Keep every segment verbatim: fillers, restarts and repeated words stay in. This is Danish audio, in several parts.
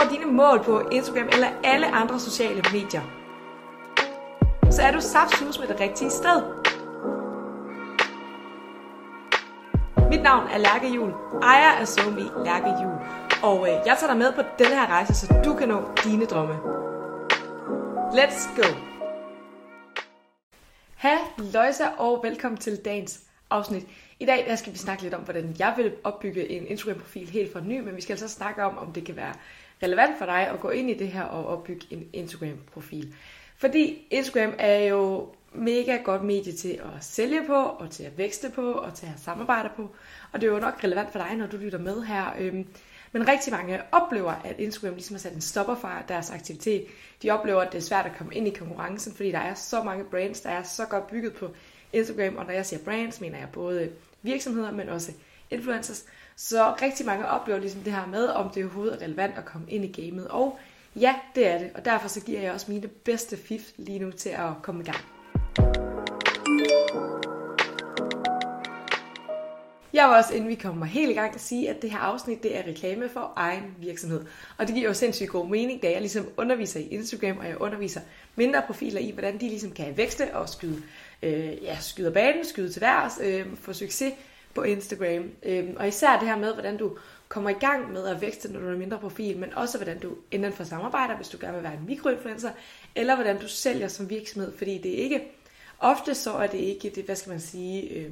når dine mål på Instagram eller alle andre sociale medier, så er du saftsus med det rigtige sted. Mit navn er Lærke Juhl, ejer af Somi Lærke Juhl, og jeg tager dig med på denne her rejse, så du kan nå dine drømme. Let's go! Halløjsa og velkommen til dagens afsnit. I dag der skal vi snakke lidt om, hvordan jeg vil opbygge en Instagram-profil helt fra ny, men vi skal altså snakke om, om det kan være relevant for dig at gå ind i det her og opbygge en Instagram-profil. Fordi Instagram er jo mega godt medie til at sælge på, og til at vækste på, og til at have samarbejder på. Og det er jo nok relevant for dig, når du lytter med her. Men rigtig mange oplever, at Instagram ligesom har sat en stopper fra deres aktivitet. De oplever, at det er svært at komme ind i konkurrencen, fordi der er så mange brands, der er så godt bygget på Instagram. Og når jeg siger brands, mener jeg både virksomheder, men også influencers. Så rigtig mange oplever ligesom det her med, om det overhovedet er relevant at komme ind i gamet. Og ja, det er det. Og derfor så giver jeg også mine bedste fif lige nu til at komme i gang. Jeg vil også, inden vi kommer helt i gang, sige, at det her afsnit det er reklame for egen virksomhed. Og det giver jo sindssygt god mening, da jeg ligesom underviser i Instagram, og jeg underviser mindre profiler i, hvordan de ligesom kan vækste og skyde, øh, ja, skyde banen, skyde til værs, øh, få succes på Instagram. Øh, og især det her med, hvordan du kommer i gang med at vækste, når du er en mindre profil, men også hvordan du enten får samarbejder, hvis du gerne vil være en mikroinfluencer, eller hvordan du sælger som virksomhed, fordi det er ikke... Ofte så er det ikke det, hvad skal man sige, øh,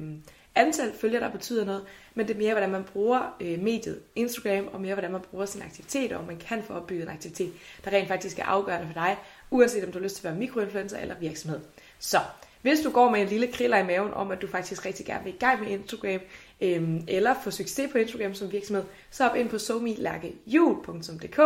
antal følger, der betyder noget, men det er mere, hvordan man bruger øh, mediet Instagram, og mere, hvordan man bruger sine aktiviteter, og man kan få opbygget en aktivitet, der rent faktisk er afgørende for dig, uanset om du har lyst til at være mikroinfluencer eller virksomhed. Så hvis du går med en lille kriller i maven om, at du faktisk rigtig gerne vil i gang med Instagram, øh, eller få succes på Instagram som virksomhed, så op ind på somilærkejuhl punktum d k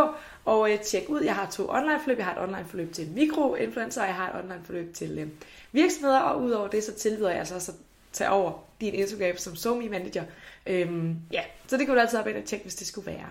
og øh, tjek ud. Jeg har to online-forløb. Jeg har et online-forløb til mikroinfluencer, og jeg har et online-forløb til øh, virksomheder, og udover det, så tilbyder jeg altså også at tage over din Instagram som Somi Manager. Øhm, ja, så det kan du altid op ind og tjekke, hvis det skulle være.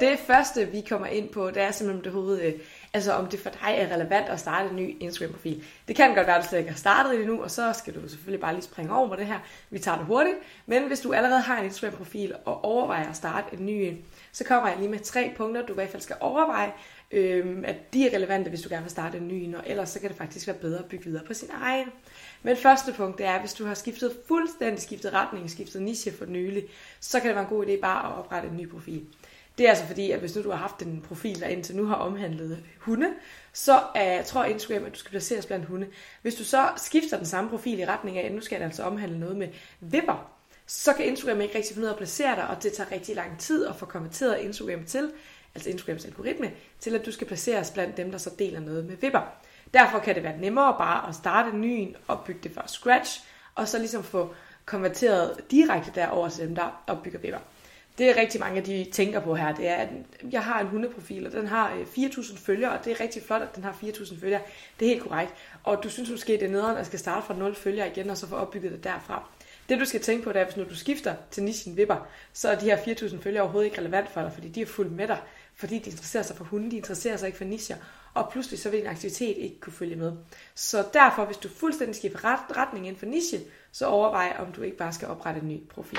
Det første, vi kommer ind på, det er simpelthen det hoved, øh, altså om det for dig er relevant at starte en ny Instagram-profil. Det kan godt være, at du slet ikke har startet endnu, og så skal du selvfølgelig bare lige springe over med det her. Vi tager det hurtigt, men hvis du allerede har en Instagram-profil og overvejer at starte en ny, så kommer jeg lige med tre punkter, du i hvert fald skal overveje, Øhm, at de er relevante, hvis du gerne vil starte en ny, og ellers så kan det faktisk være bedre at bygge videre på sin egen. Men første punkt det er, at hvis du har skiftet fuldstændig skiftet retning, skiftet niche for nylig, så kan det være en god idé bare at oprette en ny profil. Det er altså fordi, at hvis nu du har haft en profil, der indtil nu har omhandlet hunde, så uh, tror Instagram, at du skal placeres blandt hunde. Hvis du så skifter den samme profil i retning af, at nu skal det altså omhandle noget med vipper, så kan Instagram ikke rigtig finde ud af at placere dig, og det tager rigtig lang tid at få konverteret Instagram til, altså Instagrams algoritme, til at du skal placeres blandt dem, der så deler noget med vipper. Derfor kan det være nemmere bare at starte en ny, opbygge det fra scratch, og så ligesom få konverteret direkte derover til dem, der opbygger vipper. Det er rigtig mange, de tænker på her, det er, at jeg har en hundeprofil, og den har fire tusind følgere, og det er rigtig flot, at den har fire tusind følgere. Det er helt korrekt. Og du synes måske, det er nederen, at skal starte fra nul følgere igen, og så få opbygget det derfra. Det du skal tænke på, det er, hvis når du skifter til nichen vipper, så er de her fire tusind følgere overhovedet ikke relevant for dig, fordi de er fuldt med dig. Fordi de interesserer sig for hunde, de interesserer sig ikke for nischer, og pludselig så vil din aktivitet ikke kunne følge med. Så derfor, hvis du fuldstændig skifter ret, retning inden for niche, så overvej, om du ikke bare skal oprette en ny profil.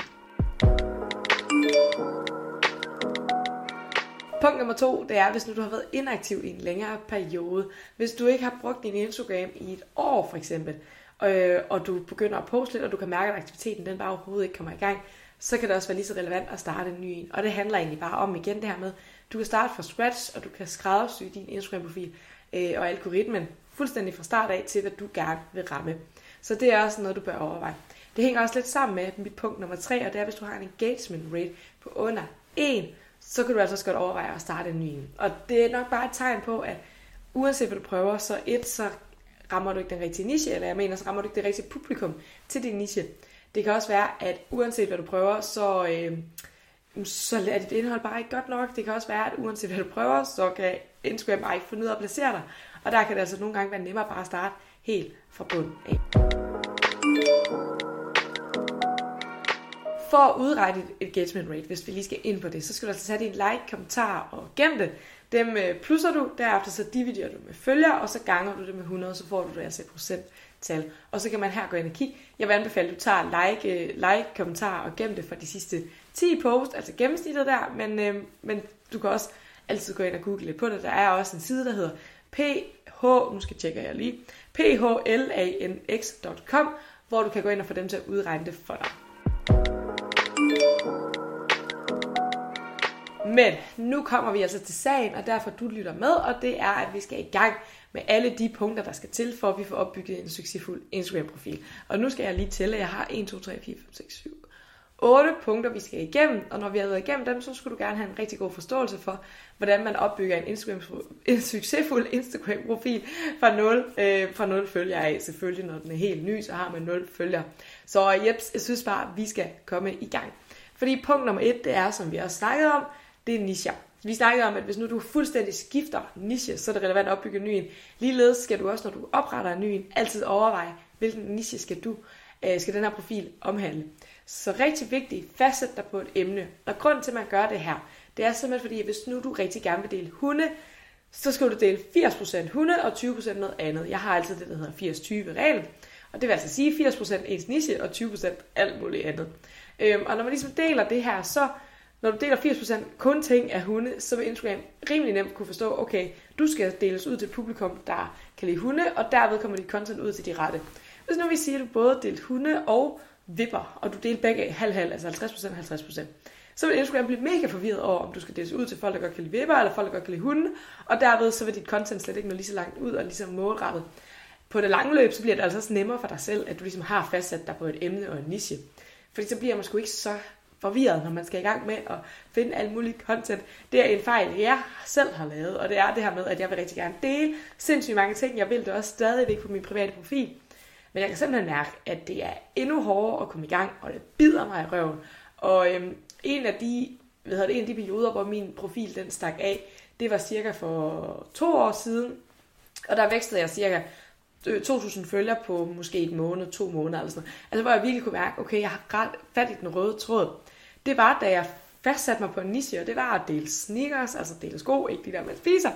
Punkt nummer to, det er, hvis nu du har været inaktiv i en længere periode. Hvis du ikke har brugt din Instagram i et år for eksempel, øh, og du begynder at poste lidt, og du kan mærke, at aktiviteten den bare overhovedet ikke kommer i gang, så kan det også være lige så relevant at starte en ny en. Og det handler egentlig bare om igen det her med, du kan starte fra scratch, og du kan skræddersy din Instagram-profil øh, og algoritmen fuldstændig fra start af til, hvad du gerne vil ramme. Så det er også noget, du bør overveje. Det hænger også lidt sammen med mit punkt nummer tre, og det er, hvis du har en engagement rate på under en, så kan du altså også godt overveje at starte en ny en. Og det er nok bare et tegn på, at uanset hvad du prøver, så et, så rammer du ikke den rigtige niche, eller jeg mener, så rammer du ikke det rigtige publikum til din niche. Det kan også være, at uanset hvad du prøver, så... Øh, så er dit indhold bare ikke godt nok. Det kan også være, at uanset hvad du prøver, så kan Instagram bare ikke finde ud af at placere dig. Og der kan det altså nogle gange være nemmere bare at starte helt fra bunden af. For at udregne dit engagement rate, hvis vi lige skal ind på det, så skal du altså sætte en like, kommentar og gem det. Dem plusser du, derefter så dividerer du med følger, og så ganger du det med hundrede, så får du det altså procent tal. Og så kan man her gå ind og kigge. Jeg vil anbefale, at du tager like, like kommentarer og gem det fra de sidste ti post, altså gennemsnittet der, men, øh, men du kan også altid gå ind og google lidt på det. Der er også en side, der hedder ph, nu skal jeg tjekke jeg lige, p h lanx punktum com, hvor du kan gå ind og få dem til at udregne det for dig. Men nu kommer vi altså til sagen, og derfor du lytter med, og det er, at vi skal i gang med alle de punkter, der skal til, for at vi får opbygget en succesfuld Instagram-profil. Og nu skal jeg lige tælle, jeg har en, to, tre, fire, fem, seks, syv, otte punkter, vi skal igennem, og når vi har været igennem dem, så skulle du gerne have en rigtig god forståelse for, hvordan man opbygger en, Instagram, en succesfuld Instagram-profil fra nul, øh, fra nul følger af. Selvfølgelig, når den er helt ny, så har man nul følger. Så jeps, jeg synes bare, at vi skal komme i gang. Fordi punkt nummer et, det er, som vi også snakkede om, det er nicher. Vi snakkede om, at hvis nu du fuldstændig skifter niche, så er det relevant at opbygge en ny en. Ligeledes skal du også, når du opretter en ny en, altid overveje, hvilken niche skal du, øh, skal den her profil omhandle. Så rigtig vigtigt, fastsæt dig på et emne. Og grund til, at man gør det her, det er simpelthen fordi, at hvis nu du rigtig gerne vil dele hunde, så skal du dele firs procent hunde og tyve procent noget andet. Jeg har altid det, der hedder firs tyve reglen. Og det vil altså sige firs procent ens niche og tyve procent alt muligt andet. Øhm, og når man ligesom deler det her, så når du deler firs procent kun ting af hunde, så vil Instagram rimelig nemt kunne forstå, okay, du skal deles ud til et publikum, der kan lide hunde, og derved kommer dit content ud til de rette. Hvis nu vi siger, at du både delte hunde og vipper, og du deler begge halv-halv, altså halvtreds procent halvtreds procent, så vil Instagram blive mega forvirret over, om du skal deles ud til folk, der godt kan lide vipper, eller folk, der godt kan lide hunde, og derved så vil dit content slet ikke nå lige så langt ud og lige så målrettet. På det lange løb, så bliver det altså også nemmere for dig selv, at du ligesom har fastsat dig på et emne og en niche. Fordi så bliver man sgu ikke så forvirret, når man skal i gang med at finde alt muligt content. Det er en fejl, jeg selv har lavet, og det er det her med, at jeg vil rigtig gerne dele sindssygt mange ting. Jeg vil det også stadigvæk på min private profil. Men jeg kan simpelthen mærke, at det er endnu hårdere at komme i gang, og det bider mig i røven. Og øhm, en af de, hvad hedder det, en af de perioder, hvor min profil den stak af, det var cirka for to år siden. Og der vækstede jeg cirka to tusind følgere på måske et måned, to måneder eller sådan noget. Altså hvor jeg virkelig kunne mærke, okay, jeg har ret fat i den røde tråd. Det var, da jeg fastsatte mig på en niche, og det var at dele sneakers, altså dele sko, ikke de der, man spiser,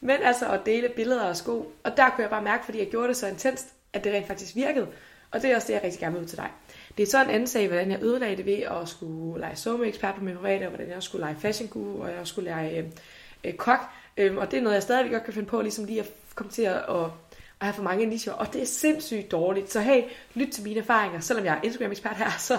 men altså at dele billeder af sko. Og der kunne jeg bare mærke, fordi jeg gjorde det så intenst, at det rent faktisk virkede. Og det er også det, jeg rigtig gerne vil ud til dig. Det er så en anden sag, hvordan jeg ødelagde det ved at skulle lege somi-ekspert på min private, og hvordan jeg skulle lege fashion guru, og jeg skulle lege øh, øh, kok. Øh, og det er noget, jeg stadigvæk godt kan finde på, ligesom lige at komme til at og, og have for mange nischer, og det er sindssygt dårligt. Så hey, lyt til mine erfaringer. Selvom jeg er Instagram-ekspert her, så,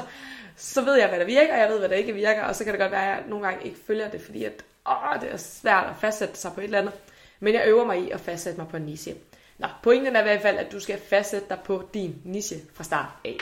så ved jeg, hvad der virker, og jeg ved, hvad der ikke virker. Og så kan det godt være, at jeg nogle gange ikke følger det, fordi at, åh, det er svært at fastsætte sig på et eller andet. Men jeg øver mig i at fastsætte mig på en niche. Nå, pointen er i hvert fald, at du skal fastsætte dig på din niche fra start af.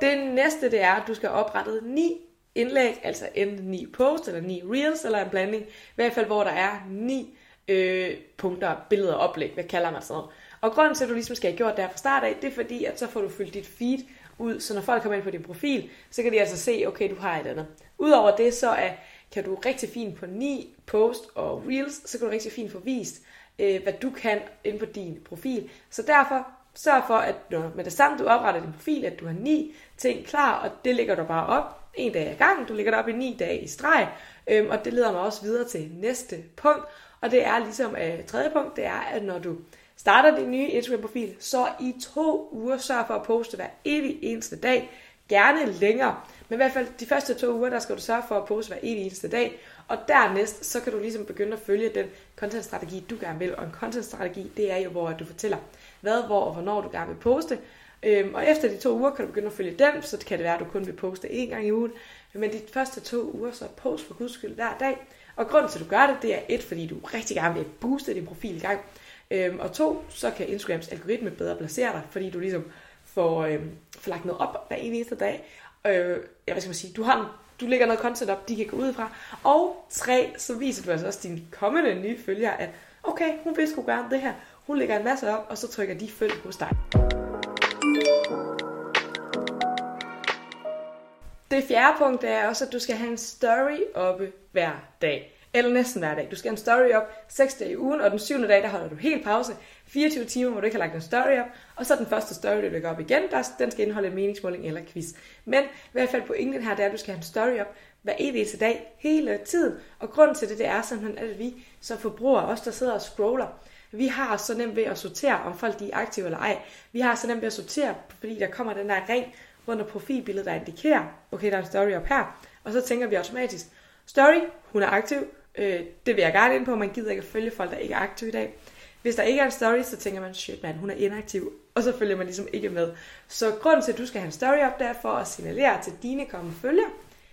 Det næste, det er, at du skal have oprettet ni indlæg, altså enten ni posts, eller ni reels, eller en blanding. I hvert fald, hvor der er ni øh, punkter, billeder og oplæg, hvad kalder man sådan noget. Og grunden til, at du ligesom skal have gjort det her fra start af, det er fordi, at så får du fyldt dit feed ud, så når folk kommer ind på din profil, så kan de altså se, okay, du har et andet. Udover det, så er kan du rigtig fint på ni post og reels, så kan du rigtig fint få vist, øh, hvad du kan inde på din profil. Så derfor sørg for, at når med det samme du opretter din profil, at du har ni ting klar, og det lægger du bare op en dag ad gangen. Du lægger det op i ni dage i streg, øh, og det leder mig også videre til næste punkt. Og det er ligesom øh, tredje punkt, det er, at når du starter din nye Instagram-profil, så i to uger sørg for at poste hver evig eneste dag. Gerne længere, men i hvert fald de første to uger, der skal du sørge for at poste hver evig eneste dag, og dernæst, så kan du ligesom begynde at følge den contentstrategi, du gerne vil, og en contentstrategi, det er jo, hvor du fortæller, hvad, hvor og hvornår du gerne vil poste, og efter de to uger, kan du begynde at følge dem, så kan det være, at du kun vil poste én gang i ugen, men de første to uger, så post for guds skyld hver dag, og grunden til, at du gør det, det er et, fordi du rigtig gerne vil booste din profil i gang, og to, så kan Instagrams algoritme bedre placere dig, fordi du ligesom For, øh, for lagt noget op hver eneste dag. Øh, jeg ja, hvad skal man sige, du, har, du lægger noget content op, de kan gå ud fra. Og tre, så viser du altså også dine kommende nye følgere, at okay, hun vil sgu gøre det her. Hun lægger en masse op, og så trykker de følg hos dig. Det fjerde punkt er også, at du skal have en story oppe hver dag. Eller næsten hver dag. Du skal have en story op seks dage i ugen, og den syvende dag, der holder du helt pause. fireogtyve timer, hvor du ikke har lagt en story op. Og så den første story, du lægger op igen, der, den skal indeholde en meningsmåling eller quiz. Men i hvert fald pointen her, det er, at du skal have en story op hver eneste dag, hele tiden. Og grunden til det, det er simpelthen, at vi som forbrugere, os der sidder og scroller, Vi har så nemt ved at sortere, om folk de er aktive eller ej. Vi har så nemt ved at sortere, fordi der kommer den der ring rundt om profilbilledet, der indikerer, okay, der er en story op her. Og så tænker vi automatisk, story, hun er aktiv, øh, det vil jeg gerne ind på, man gider ikke at følge folk, der ikke er aktive i dag. Hvis der ikke er en story, så tænker man, shit man, hun er inaktiv, og så følger man ligesom ikke med. Så grunden til, at du skal have en story op, der for at signalere til dine kommende følgere,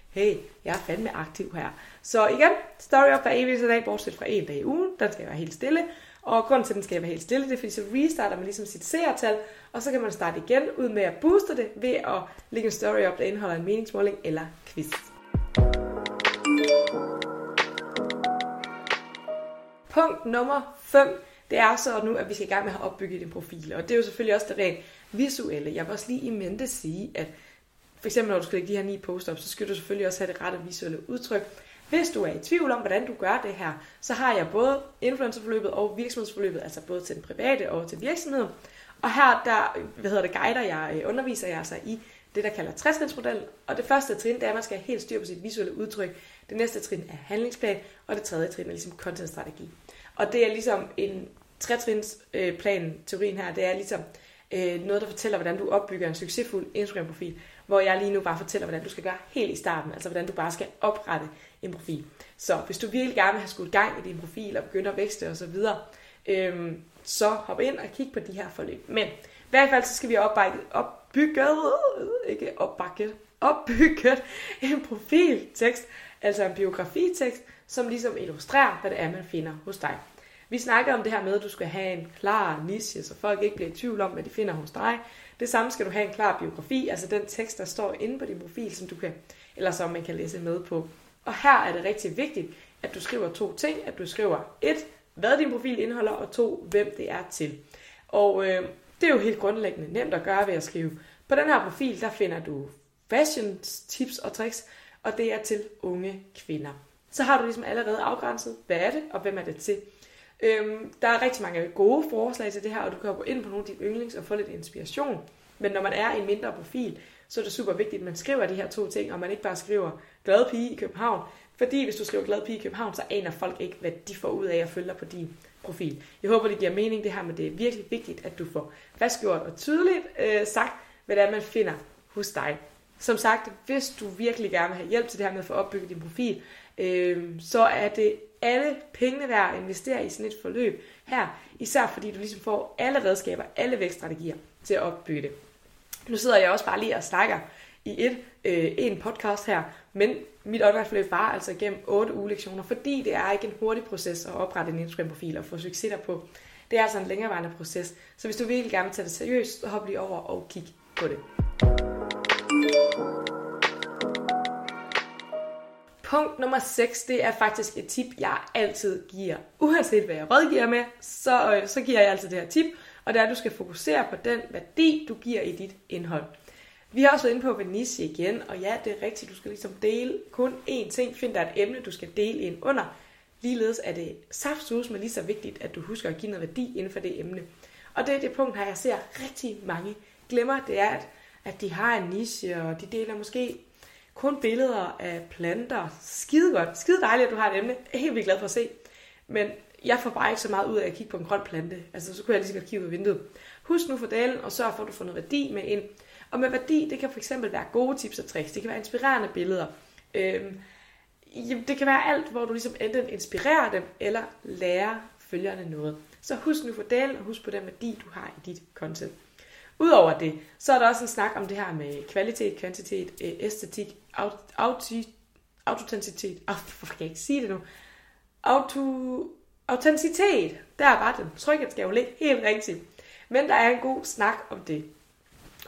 hey, jeg er fandme aktiv her. Så igen, story op hver eneste dag, bortset fra en dag i ugen, den skal være helt stille. Og grunden til, at den skal være helt stille, det er, fordi så restarter man ligesom sit seertal, og så kan man starte igen ud med at booste det ved at lægge en story op, der indeholder en meningsmåling eller quiz. Punkt nummer fem, det er så nu, at vi skal i gang med at have opbygget din profil. Og det er jo selvfølgelig også det rent visuelle. Jeg vil også lige i mente sige, at for eksempel når du skal lægge de her ni poster op, så skal du selvfølgelig også have det rette visuelle udtryk. Hvis du er i tvivl om, hvordan du gør det her, så har jeg både influencerforløbet og virksomhedsforløbet, altså både til den private og til virksomheden. Og her, der, hvad hedder det, guider jeg, underviser jeg sig i det, der kalder tres-trinsmodellen. Og det første trin, det er, at man skal have helt styr på sit visuelle udtryk. Det næste trin er handlingsplan, og det tredje trin er ligesom contentstrategi. Og det er ligesom en tre-trins-plan, teorien her, det er ligesom noget, der fortæller, hvordan du opbygger en succesfuld Instagram-profil, hvor jeg lige nu bare fortæller, hvordan du skal gøre helt i starten, altså hvordan du bare skal oprette en profil. Så hvis du virkelig gerne vil have skudt gang i din profil og begynde at vækste osv., øhm, så hop ind og kig på de her forløb. Men i hvert fald så skal vi opbygge, opbygge, ikke opbygge, opbygge en profiltekst, altså en biografitekst, som ligesom illustrerer, hvad det er, man finder hos dig. Vi snakker om det her med, at du skal have en klar niche, så folk ikke bliver i tvivl om, hvad de finder hos dig. Det samme skal du have en klar biografi, altså den tekst, der står inde på din profil, som du kan, eller som man kan læse med på. Og her er det rigtig vigtigt, at du skriver to ting. At du skriver et, hvad din profil indeholder, og to, hvem det er til. Og øh, det er jo helt grundlæggende nemt at gøre ved at skrive. På den her profil, der finder du fashion tips og tricks, og det er til unge kvinder. Så har du ligesom allerede afgrænset, hvad er det, og hvem er det til. Øhm, der er rigtig mange gode forslag til det her, og du kan gå ind på nogle af dine yndlings og få lidt inspiration. Men når man er en mindre profil, så er det super vigtigt, at man skriver de her to ting, og man ikke bare skriver glad pige i København. Fordi hvis du skriver glad pige i København, så aner folk ikke, hvad de får ud af at følge dig på din profil. Jeg håber, det giver mening det her, men det er virkelig vigtigt, at du får fastgjort og tydeligt øh, sagt, hvad det er, man finder hos dig. Som sagt, hvis du virkelig gerne vil have hjælp til det her med at få opbygget din profil, øh, så er det alle pengene værd at investere i sådan et forløb her, især fordi du ligesom får alle redskaber, alle vækststrategier til at opbygge det. Nu sidder jeg også bare lige og snakker i et, øh, en podcast her, men mit online-forløb var altså igennem otte ugelektioner, fordi det er ikke en hurtig proces at oprette en Instagram-profil og få succes derpå. Det er altså en længerevarende proces, så hvis du virkelig gerne vil tage det seriøst, så hop lige over og kig på det. Punkt nummer seks, det er faktisk et tip, jeg altid giver. Uanset hvad jeg rådgiver med, så, så giver jeg altid det her tip, og det er, at du skal fokusere på den værdi, du giver i dit indhold. Vi har også været inde på Venice igen, og ja, det er rigtigt, du skal ligesom dele kun én ting. Find dig et emne, du skal dele ind under. Ligeledes er det saftsus, men lige så vigtigt, at du husker at give noget værdi inden for det emne. Og det er det punkt her, jeg ser rigtig mange glemmer, det er, at, at de har en niche, og de deler måske kun billeder af planter. Skide godt. Skide dejligt, at du har et emne. Jeg er helt vildt glad for at se. Men jeg får bare ikke så meget ud af at kigge på en grøn plante. Altså, så kunne jeg lige så godt kigge ud af vinduet. Husk nu for delen, og sørg for, at du får noget værdi med ind. Og med værdi, det kan fx være gode tips og tricks. Det kan være inspirerende billeder. Øhm, det kan være alt, hvor du ligesom enten inspirerer dem, eller lærer følgerne noget. Så husk nu for delen, og husk på den værdi, du har i dit content. Udover det, så er der også en snak om det her med kvalitet, kvantitet, æstetik, autenticitet. Hvorfor kan jeg ikke sige det nu? Autenticitet. Der var den. Trykken skal jo ligge helt rigtigt. Men der er en god snak om det.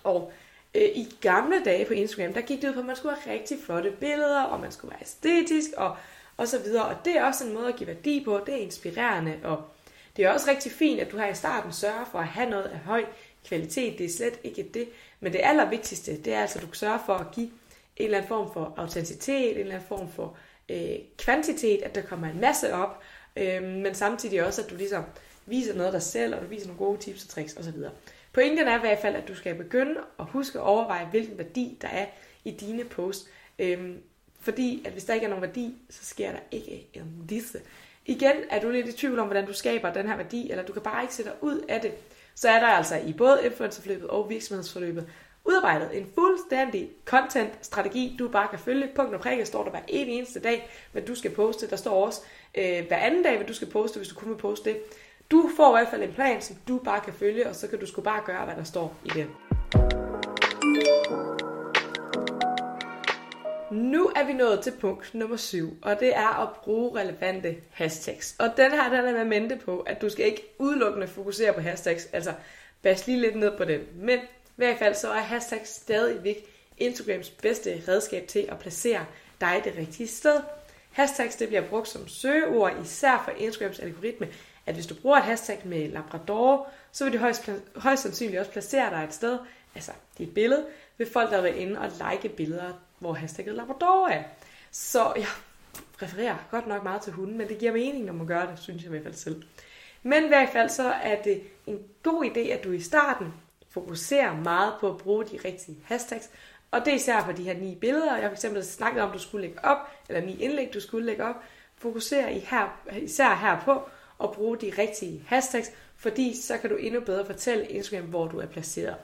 Og øh, i gamle dage på Instagram, der gik det ud på, at man skulle have rigtig flotte billeder, og man skulle være æstetisk, og, og så videre. Og det er også en måde at give værdi på. Det er inspirerende, og det er også rigtig fint, at du her i starten sørger for at have noget af høj kvalitet, det er slet ikke det. Men det allervigtigste, det er altså, at du sørger for at give en eller anden form for autenticitet, en eller anden form for øh, kvantitet, at der kommer en masse op, øh, men samtidig også, at du ligesom viser noget af dig selv, og du viser nogle gode tips og tricks osv. Pointen er i hvert fald, at du skal begynde at huske at overveje, hvilken værdi der er i dine posts. Øh, fordi at hvis der ikke er nogen værdi, så sker der ikke en disse. igen er du lidt i tvivl om, hvordan du skaber den her værdi, eller du kan bare ikke sætte dig ud af det, så er der altså i både influencerforløbet og virksomhedsforløbet udarbejdet en fuldstændig content-strategi, du bare kan følge. Punkt og prikke står der hver eneste dag, hvad du skal poste. Der står også øh, hver anden dag, hvad du skal poste, hvis du kun vil poste det. Du får i hvert fald en plan, som du bare kan følge, og så kan du sgu bare gøre, hvad der står i den. Nu er vi nået til punkt nummer syv, og det er at bruge relevante hashtags. Og den her, den er med mente på, at du skal ikke udelukkende fokusere på hashtags, altså bas lige lidt ned på den. Men i hvert fald så er hashtags stadigvæk Instagrams bedste redskab til at placere dig det rigtige sted. Hashtags det bliver brugt som søgeord, især for Instagrams algoritme, at hvis du bruger et hashtag med Labrador, så vil det højst, højst sandsynligt også placere dig et sted, altså dit billede, ved folk, der er inde og like billeder, hvor hashtagget Labrador er. Så jeg refererer godt nok meget til hunden, men det giver mening, når man gør det, synes jeg i hvert fald selv. Men i hvert fald så er det en god idé, at du i starten fokuserer meget på at bruge de rigtige hashtags, og det er især på de her ni billeder. Jeg har for eksempel snakket om, at du skulle lægge op, eller ni indlæg, du skulle lægge op. Fokuser især her på at bruge de rigtige hashtags, fordi så kan du endnu bedre fortælle Instagram, hvor du er placeret.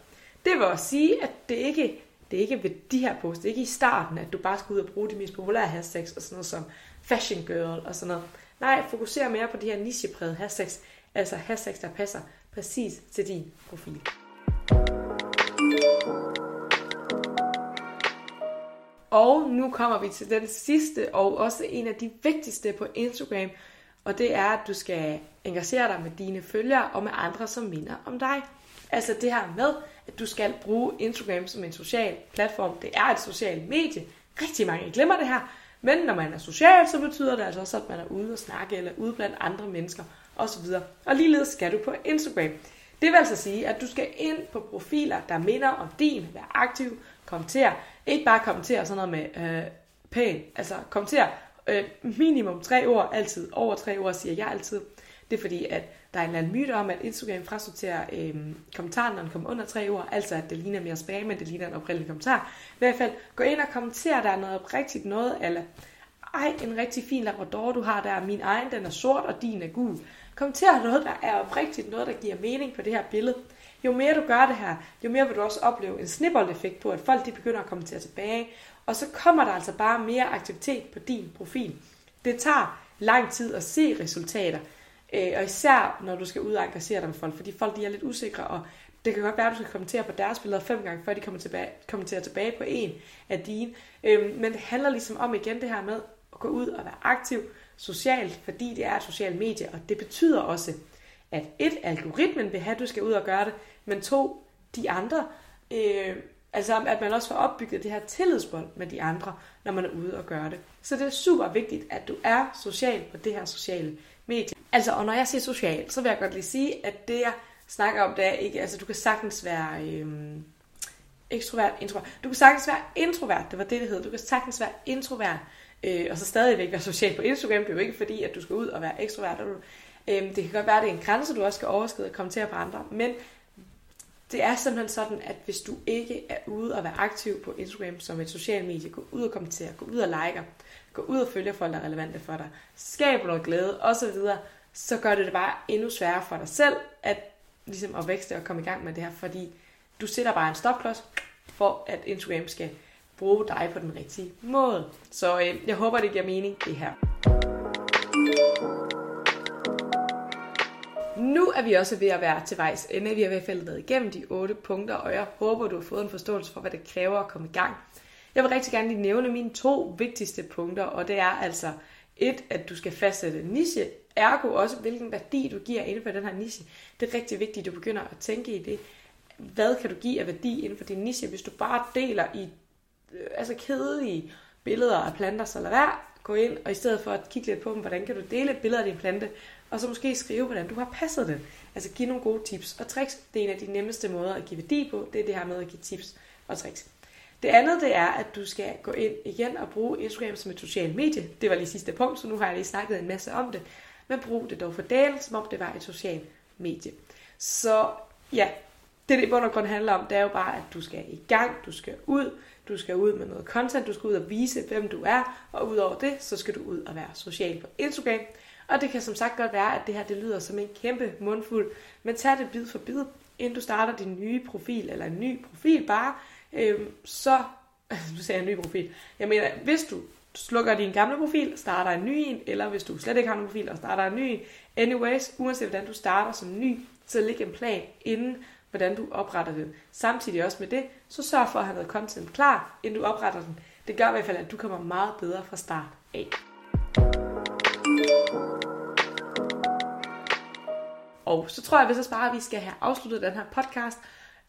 Det vil også sige, at det ikke det er ikke ved de her posts, det er ikke i starten, at du bare skal ud og bruge de mest populære hashtags, og sådan noget som fashion girl og sådan noget. Nej, fokuser mere på de her nicheprægede hashtags, altså hashtags, der passer præcis til din profil. Og nu kommer vi til den sidste, og også en af de vigtigste på Instagram, og det er, at du skal engagere dig med dine følgere og med andre, som minder om dig. Altså det her med, at du skal bruge Instagram som en social platform. Det er et socialt medie. Rigtig mange glemmer det her. Men når man er social, så betyder det altså også, at man er ude og snakke eller ude blandt andre mennesker osv. Og ligeledes skal du på Instagram. Det vil altså sige, at du skal ind på profiler, der minder om din. Vær aktiv, kommenter. Ikke bare kommentere sådan noget med øh, pæn. Altså kommenter øh, minimum tre ord altid. Over tre ord siger jeg altid. Det er fordi, at der er en eller anden myte om, at Instagram frasorterer øh, kommentaren, når den kommer under tre ord. Altså, at det ligner mere spam, men det ligner en oprindelig kommentar. I hvert fald, gå ind og kommenter, der er noget oprigtigt noget, eller ej, en rigtig fin Labrador, du har der. Min egen, den er sort, og din er gul. Kommenter noget, der er oprigtigt noget, der giver mening på det her billede. Jo mere du gør det her, jo mere vil du også opleve en snibbold-effekt på, at folk de begynder at kommentere tilbage. Og så kommer der altså bare mere aktivitet på din profil. Det tager lang tid at se resultater. Og især når du skal ud og engagere dig med folk, fordi folk de er lidt usikre, og det kan godt være, at du skal kommentere på deres billeder fem gange, før de kommer tilbage, kommenterer tilbage på en af dine. Men det handler ligesom om igen det her med at gå ud og være aktiv socialt, fordi det er et socialt medie, og det betyder også, at et, algoritmen vil have, at du skal ud og gøre det, men to, de andre, øh, altså at man også får opbygget det her tillidsbånd med de andre, når man er ude og gøre det. Så det er super vigtigt, at du er social på det her sociale medie. Altså, og når jeg siger social, så vil jeg godt lige sige, at det jeg snakker om, det er ikke, altså du kan sagtens være øhm, ekstrovert, introvert. Du kan sagtens være introvert, det var det, det hed. Du kan sagtens være introvert, øh, og så stadigvæk være social på Instagram. Det er jo ikke fordi, at du skal ud og være ekstrovert. Og du, øhm, det kan godt være, at det er en grænse, du også skal overskride og kommentere på andre. Men det er simpelthen sådan, at hvis du ikke er ude og være aktiv på Instagram som et socialt medie, gå ud og kommentere, gå ud og like, gå ud og følge folk, der er relevante for dig, skab noget glæde osv., så gør det det bare endnu sværere for dig selv at, ligesom at vækste og komme i gang med det her, fordi du sætter bare en stopklods for, at Instagram skal bruge dig på den rigtige måde. Så øh, jeg håber, det giver mening, det her. Nu er vi også ved at være til vejs ende. Vi har i hvert fald været igennem de otte punkter, og jeg håber, du har fået en forståelse for, hvad det kræver at komme i gang. Jeg vil rigtig gerne lige nævne mine to vigtigste punkter, og det er altså et, at du skal fastsætte en niche, ergo også, hvilken værdi du giver inden for den her niche. Det er rigtig vigtigt, at du begynder at tænke i det. Hvad kan du give af værdi inden for din niche, hvis du bare deler i altså kedelige billeder af planter, så lad være, gå ind, og i stedet for at kigge lidt på dem, hvordan kan du dele et billede af din plante, og så måske skrive, hvordan du har passet den. Altså give nogle gode tips og tricks. Det er en af de nemmeste måder at give værdi på, det er det her med at give tips og tricks. Det andet, det er, at du skal gå ind igen og bruge Instagram som et socialt medie. Det var lige sidste punkt, så nu har jeg lige snakket en masse om det. Men brug det dog for delen, som om det var et socialt medie. Så ja, det det i bund og grund handler om, det er jo bare, at du skal i gang, du skal ud, du skal ud med noget content, du skal ud og vise, hvem du er, og udover det, så skal du ud og være social på Instagram. Og det kan som sagt godt være, at det her det lyder som en kæmpe mundfuld, men tag det bid for bid, inden du starter din nye profil, eller en ny profil bare, øh, så, altså nu siger jeg en ny profil, jeg mener, hvis du slukker din gamle profil, starter en ny en, eller hvis du slet ikke har en profil, og starter en ny en, anyways, uanset hvordan du starter som ny, så læg en plan inden, hvordan du opretter den. Samtidig også med det, så sørg for at have noget content klar, inden du opretter den. Det gør i hvert fald, at du kommer meget bedre fra start af. Og så tror jeg, hvis jeg sparer, at vi skal have afsluttet den her podcast.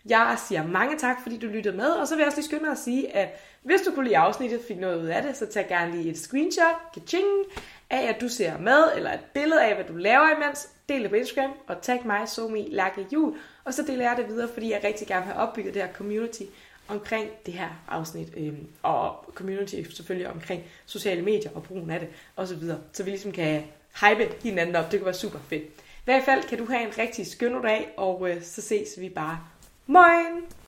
Jeg siger mange tak, fordi du lyttede med, og så vil jeg også lige skynde mig at sige, at hvis du kunne lide afsnittet, fik noget ud af det, så tag gerne lige et screenshot, ka-ching, af at du ser med, eller et billede af, hvad du laver imens, del det på Instagram, og tag mig, Somi Lærke Juhl, og så deler jeg det videre, fordi jeg rigtig gerne vil have opbygget det her community omkring det her afsnit, øh, og community selvfølgelig omkring sociale medier og brugen af det, osv., så vi ligesom kan hype hinanden op, det kunne være super fedt. I hvert fald kan du have en rigtig skøn dag, og øh, så ses vi bare. Moin!